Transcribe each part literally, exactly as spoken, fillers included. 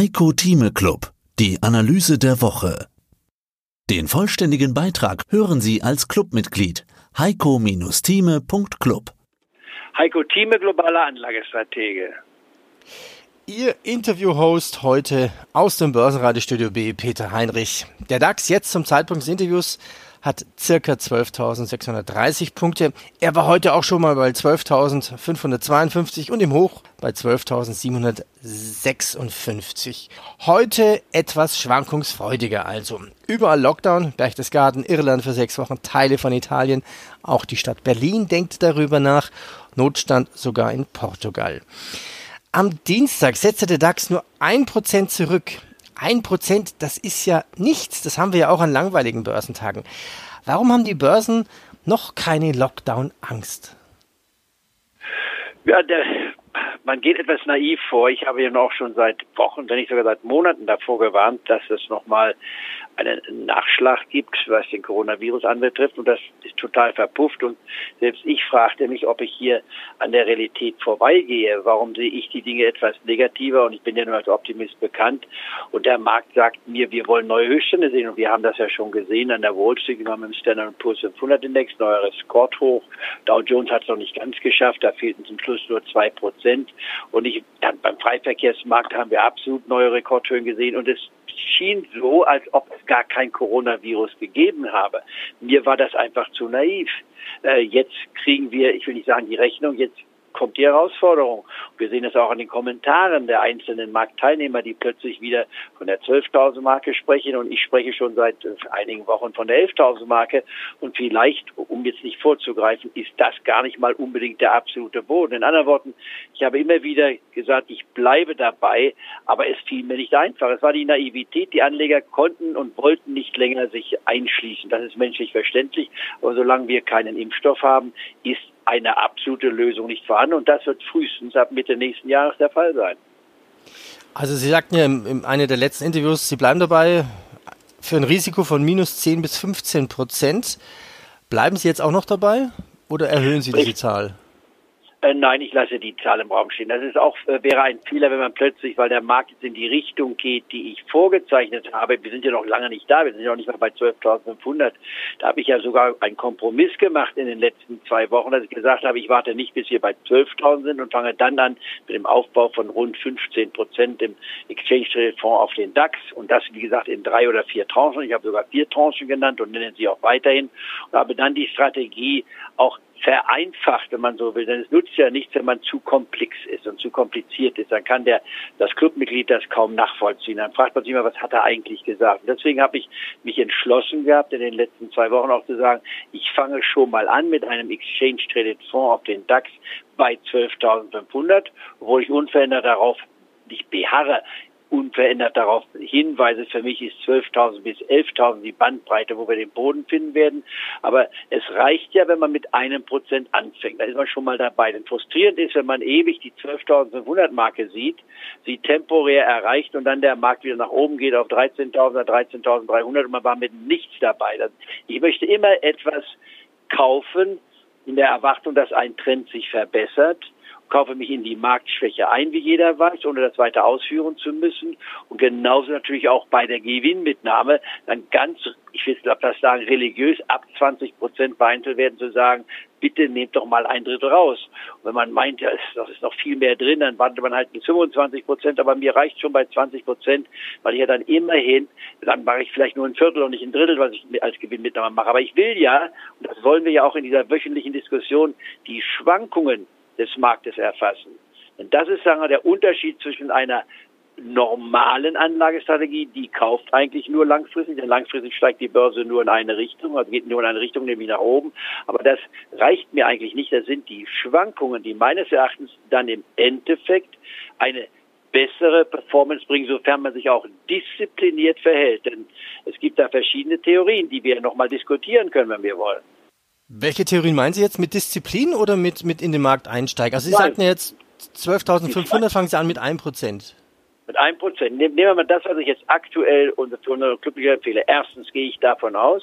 Heiko Thieme Club, die Analyse der Woche. Den vollständigen Beitrag hören Sie als Clubmitglied heiko Bindestrich thieme Punkt club. Heiko Thieme, globaler Anlagestratege. Ihr Interview-Host heute aus dem Börsenradiostudio B, Peter Heinrich. Der DAX jetzt zum Zeitpunkt des Interviews hat circa zwölftausendsechshundertdreißig Punkte. Er war heute auch schon mal bei zwölftausendfünfhundertzweiundfünfzig und im Hoch bei zwölftausendsiebenhundertsechsundfünfzig. Heute etwas schwankungsfreudiger also. Überall Lockdown, Berchtesgaden, Irland für sechs Wochen, Teile von Italien. Auch die Stadt Berlin denkt darüber nach. Notstand sogar in Portugal. Am Dienstag setzte der DAX nur ein Prozent zurück. ein Prozent, das ist ja nichts. Das haben wir ja auch an langweiligen Börsentagen. Warum haben die Börsen noch keine Lockdown-Angst? Ja, der, man geht etwas naiv vor. Ich habe ja noch schon seit Wochen, wenn nicht sogar seit Monaten davor gewarnt, dass es nochmal einen Nachschlag gibt, was den Coronavirus anbetrifft. Und das ist total verpufft. Und selbst ich fragte mich, ob ich hier an der Realität vorbeigehe. Warum sehe ich die Dinge etwas negativer? Und ich bin ja nur als Optimist bekannt. Und der Markt sagt mir, wir wollen neue Höchststände sehen. Und wir haben das ja schon gesehen an der Wall Street. Wir haben im Standard and Poor's fünfhundert Index neuer Rekordhoch. Dow Jones hat es noch nicht ganz geschafft. Da fehlten zum Schluss nur zwei Prozent. Und ich, dann beim Freiverkehrsmarkt haben wir absolut neue Rekordhöhen gesehen. Und es schien so, als ob es gar kein Coronavirus gegeben habe. Mir war das einfach zu naiv. Äh, jetzt kriegen wir, ich will nicht sagen die Rechnung, jetzt kommt die Herausforderung. Wir sehen das auch an den Kommentaren der einzelnen Marktteilnehmer, die plötzlich wieder von der zwölftausend Marke sprechen, und ich spreche schon seit einigen Wochen von der elftausend Marke, und vielleicht, um jetzt nicht vorzugreifen, ist das gar nicht mal unbedingt der absolute Boden. In anderen Worten, ich habe immer wieder gesagt, ich bleibe dabei, aber es fiel mir nicht einfach. Es war die Naivität, die Anleger konnten und wollten nicht länger sich einschließen. Das ist menschlich verständlich, aber solange wir keinen Impfstoff haben, ist eine absolute Lösung nicht vorhanden, und das wird frühestens ab Mitte nächsten Jahres der Fall sein. Also Sie sagten ja in, in einem der letzten Interviews, Sie bleiben dabei für ein Risiko von minus zehn bis fünfzehn Prozent. Bleiben Sie jetzt auch noch dabei oder erhöhen Sie diese ich, Zahl? Äh, nein, ich lasse die Zahl im Raum stehen. Das ist auch äh, wäre ein Fehler, wenn man plötzlich, weil der Markt jetzt in die Richtung geht, die ich vorgezeichnet habe. Wir sind ja noch lange nicht da, wir sind ja noch nicht mal bei zwölftausendfünfhundert. Da habe ich ja sogar einen Kompromiss gemacht in den letzten zwei Wochen, dass ich gesagt habe, ich warte nicht, bis wir bei zwölftausend sind und fange dann an mit dem Aufbau von rund fünfzehn Prozent im Exchange-Traded-Fonds auf den DAX. Und das, wie gesagt, in drei oder vier Tranchen. Ich habe sogar vier Tranchen genannt und nenne sie auch weiterhin. Und habe dann die Strategie auch vereinfacht, wenn man so will, denn es nutzt ja nichts, wenn man zu komplex ist und zu kompliziert ist, dann kann der das Clubmitglied das kaum nachvollziehen, dann fragt man sich mal, was hat er eigentlich gesagt, und deswegen habe ich mich entschlossen gehabt, in den letzten zwei Wochen auch zu sagen, ich fange schon mal an mit einem Exchange-Traded-Fonds auf den DAX bei zwölftausendfünfhundert, obwohl ich unverändert darauf nicht beharre, unverändert darauf hinweise. Für mich ist zwölftausend bis elftausend die Bandbreite, wo wir den Boden finden werden. Aber es reicht ja, wenn man mit einem Prozent anfängt. Da ist man schon mal dabei. Denn frustrierend ist, wenn man ewig die zwölftausendfünfhundert Marke sieht, sie temporär erreicht und dann der Markt wieder nach oben geht auf dreizehntausend, dreizehntausenddreihundert und man war mit nichts dabei. Ich möchte immer etwas kaufen in der Erwartung, dass ein Trend sich verbessert. Kaufe mich in die Marktschwäche ein, wie jeder weiß, ohne das weiter ausführen zu müssen. Und genauso natürlich auch bei der Gewinnmitnahme dann ganz, ich will das sagen, religiös ab zwanzig Prozent bei Einzelwerten zu sagen, bitte nehmt doch mal ein Drittel raus. Und wenn man meint, ja, das ist noch viel mehr drin, dann wartet man halt mit fünfundzwanzig Prozent, aber mir reicht schon bei zwanzig Prozent, weil ich ja dann immerhin, dann mache ich vielleicht nur ein Viertel und nicht ein Drittel, was ich als Gewinnmitnahme mache. Aber ich will ja, und das wollen wir ja auch in dieser wöchentlichen Diskussion, die Schwankungen des Marktes erfassen. Und das ist, sagen wir, der Unterschied zwischen einer normalen Anlagestrategie, die kauft eigentlich nur langfristig, denn langfristig steigt die Börse nur in eine Richtung, also geht nur in eine Richtung, nämlich nach oben. Aber das reicht mir eigentlich nicht. Das sind die Schwankungen, die meines Erachtens dann im Endeffekt eine bessere Performance bringen, sofern man sich auch diszipliniert verhält. Denn es gibt da verschiedene Theorien, die wir nochmal diskutieren können, wenn wir wollen. Welche Theorien meinen Sie jetzt? Mit Disziplin oder mit, mit in den Markt einsteigen? Also Sie Nein. sagten jetzt zwölftausendfünfhundert, fangen Sie an mit einem Prozent. Mit einem Prozent. Nehmen wir mal das, was ich jetzt aktuell und für unsere Clubmitglieder empfehle. Erstens gehe ich davon aus,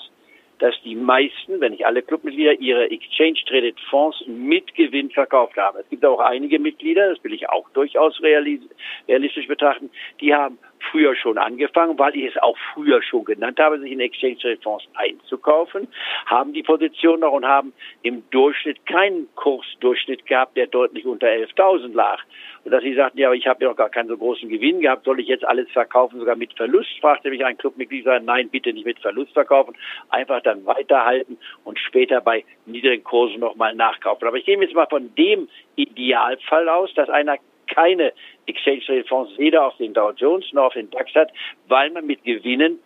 dass die meisten, wenn nicht alle Clubmitglieder, ihre Exchange-Traded-Fonds mit Gewinn verkauft haben. Es gibt auch einige Mitglieder, das will ich auch durchaus realistisch betrachten, die haben früher schon angefangen, weil ich es auch früher schon genannt habe, sich in Exchange-Traded-Fonds einzukaufen, haben die Position noch und haben im Durchschnitt keinen Kursdurchschnitt gehabt, der deutlich unter elftausend lag. Und dass sie sagten, ja, aber ich habe ja noch gar keinen so großen Gewinn gehabt, soll ich jetzt alles verkaufen, sogar mit Verlust, fragte mich ein Clubmitglied, nein, bitte nicht mit Verlust verkaufen, einfach dann weiterhalten und später bei niedrigen Kursen nochmal nachkaufen. Aber ich gehe jetzt mal von dem Idealfall aus, dass einer keine Exchange-Traded-Fonds weder auf den Dow Jones noch auf den DAX hat, weil man mit Gewinnen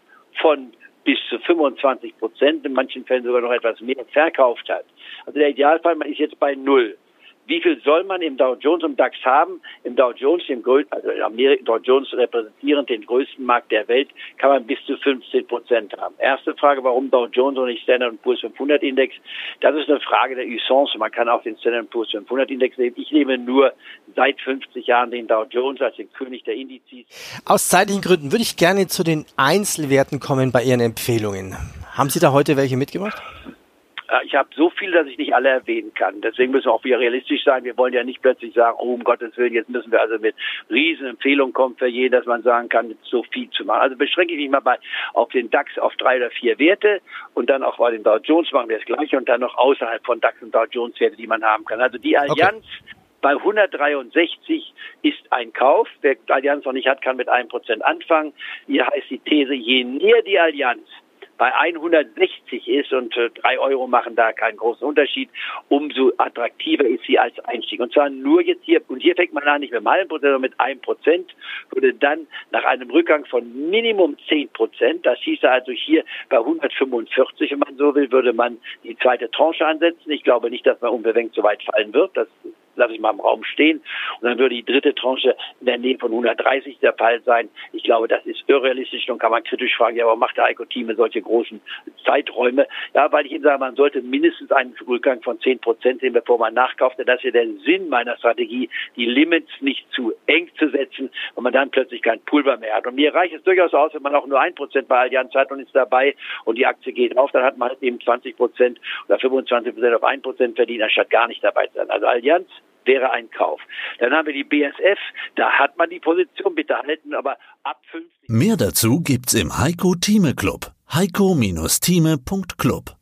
von bis zu fünfundzwanzig Prozent, in manchen Fällen sogar noch etwas mehr, verkauft hat. Also der Idealfall, man ist jetzt bei null. Wie viel soll man im Dow Jones und DAX haben? Im Dow Jones, im größten, also in Amerika, Dow Jones repräsentierend den größten Markt der Welt, kann man bis zu fünfzehn Prozent haben. Erste Frage, warum Dow Jones und nicht Standard and Poor's fünfhundert Index? Das ist eine Frage der Usance. Man kann auch den Standard and Poor's fünfhundert Index nehmen. Ich nehme nur seit fünfzig Jahren den Dow Jones als den König der Indizes. Aus zeitlichen Gründen würde ich gerne zu den Einzelwerten kommen bei Ihren Empfehlungen. Haben Sie da heute welche mitgebracht? Ich habe so viel, dass ich nicht alle erwähnen kann. Deswegen müssen wir auch wieder realistisch sein. Wir wollen ja nicht plötzlich sagen, oh, um Gottes Willen, jetzt müssen wir also mit Riesenempfehlungen kommen für jeden, dass man sagen kann, so viel zu machen. Also beschränke ich mich mal bei, auf den DAX auf drei oder vier Werte und dann auch bei den Dow Jones machen wir das Gleiche und dann noch außerhalb von DAX und Dow Jones Werte, die man haben kann. Also die Allianz okay. Bei hundertdreiundsechzig ist ein Kauf. Wer Allianz noch nicht hat, kann mit einem Prozent anfangen. Hier heißt die These, je näher die Allianz bei hundertsechzig ist und drei Euro machen da keinen großen Unterschied, umso attraktiver ist sie als Einstieg. Und zwar nur jetzt hier, und hier fängt man an, nicht mit einem halben Prozent, sondern mit einem Prozent, würde dann nach einem Rückgang von Minimum zehn Prozent, das hieße also hier bei hundertfünfundvierzig, wenn man so will, würde man die zweite Tranche ansetzen. Ich glaube nicht, dass man unbewegt so weit fallen wird, das lasse ich mal im Raum stehen. Und dann würde die dritte Tranche in der Nähe von hundertdreißig der Fall sein. Ich glaube, das ist irrealistisch. Nun kann man kritisch fragen, ja, warum macht der Heiko Thieme solche großen Zeiträume? Ja, weil ich Ihnen sage, man sollte mindestens einen Rückgang von zehn Prozent sehen, bevor man nachkauft. Denn das ist ja der Sinn meiner Strategie, die Limits nicht zu eng zu setzen, wenn man dann plötzlich kein Pulver mehr hat. Und mir reicht es durchaus aus, wenn man auch nur ein Prozent bei Allianz hat und ist dabei und die Aktie geht auf, dann hat man halt eben zwanzig Prozent oder fünfundzwanzig Prozent auf ein Prozent verdient, anstatt gar nicht dabei zu sein. Also Allianz wäre ein Kauf. Dann haben wir die B A S F, da hat man die Position, bitte halten, aber ab fünfzig... Mehr dazu gibt's im Heiko Thieme Club, heiko Thieme Punkt club.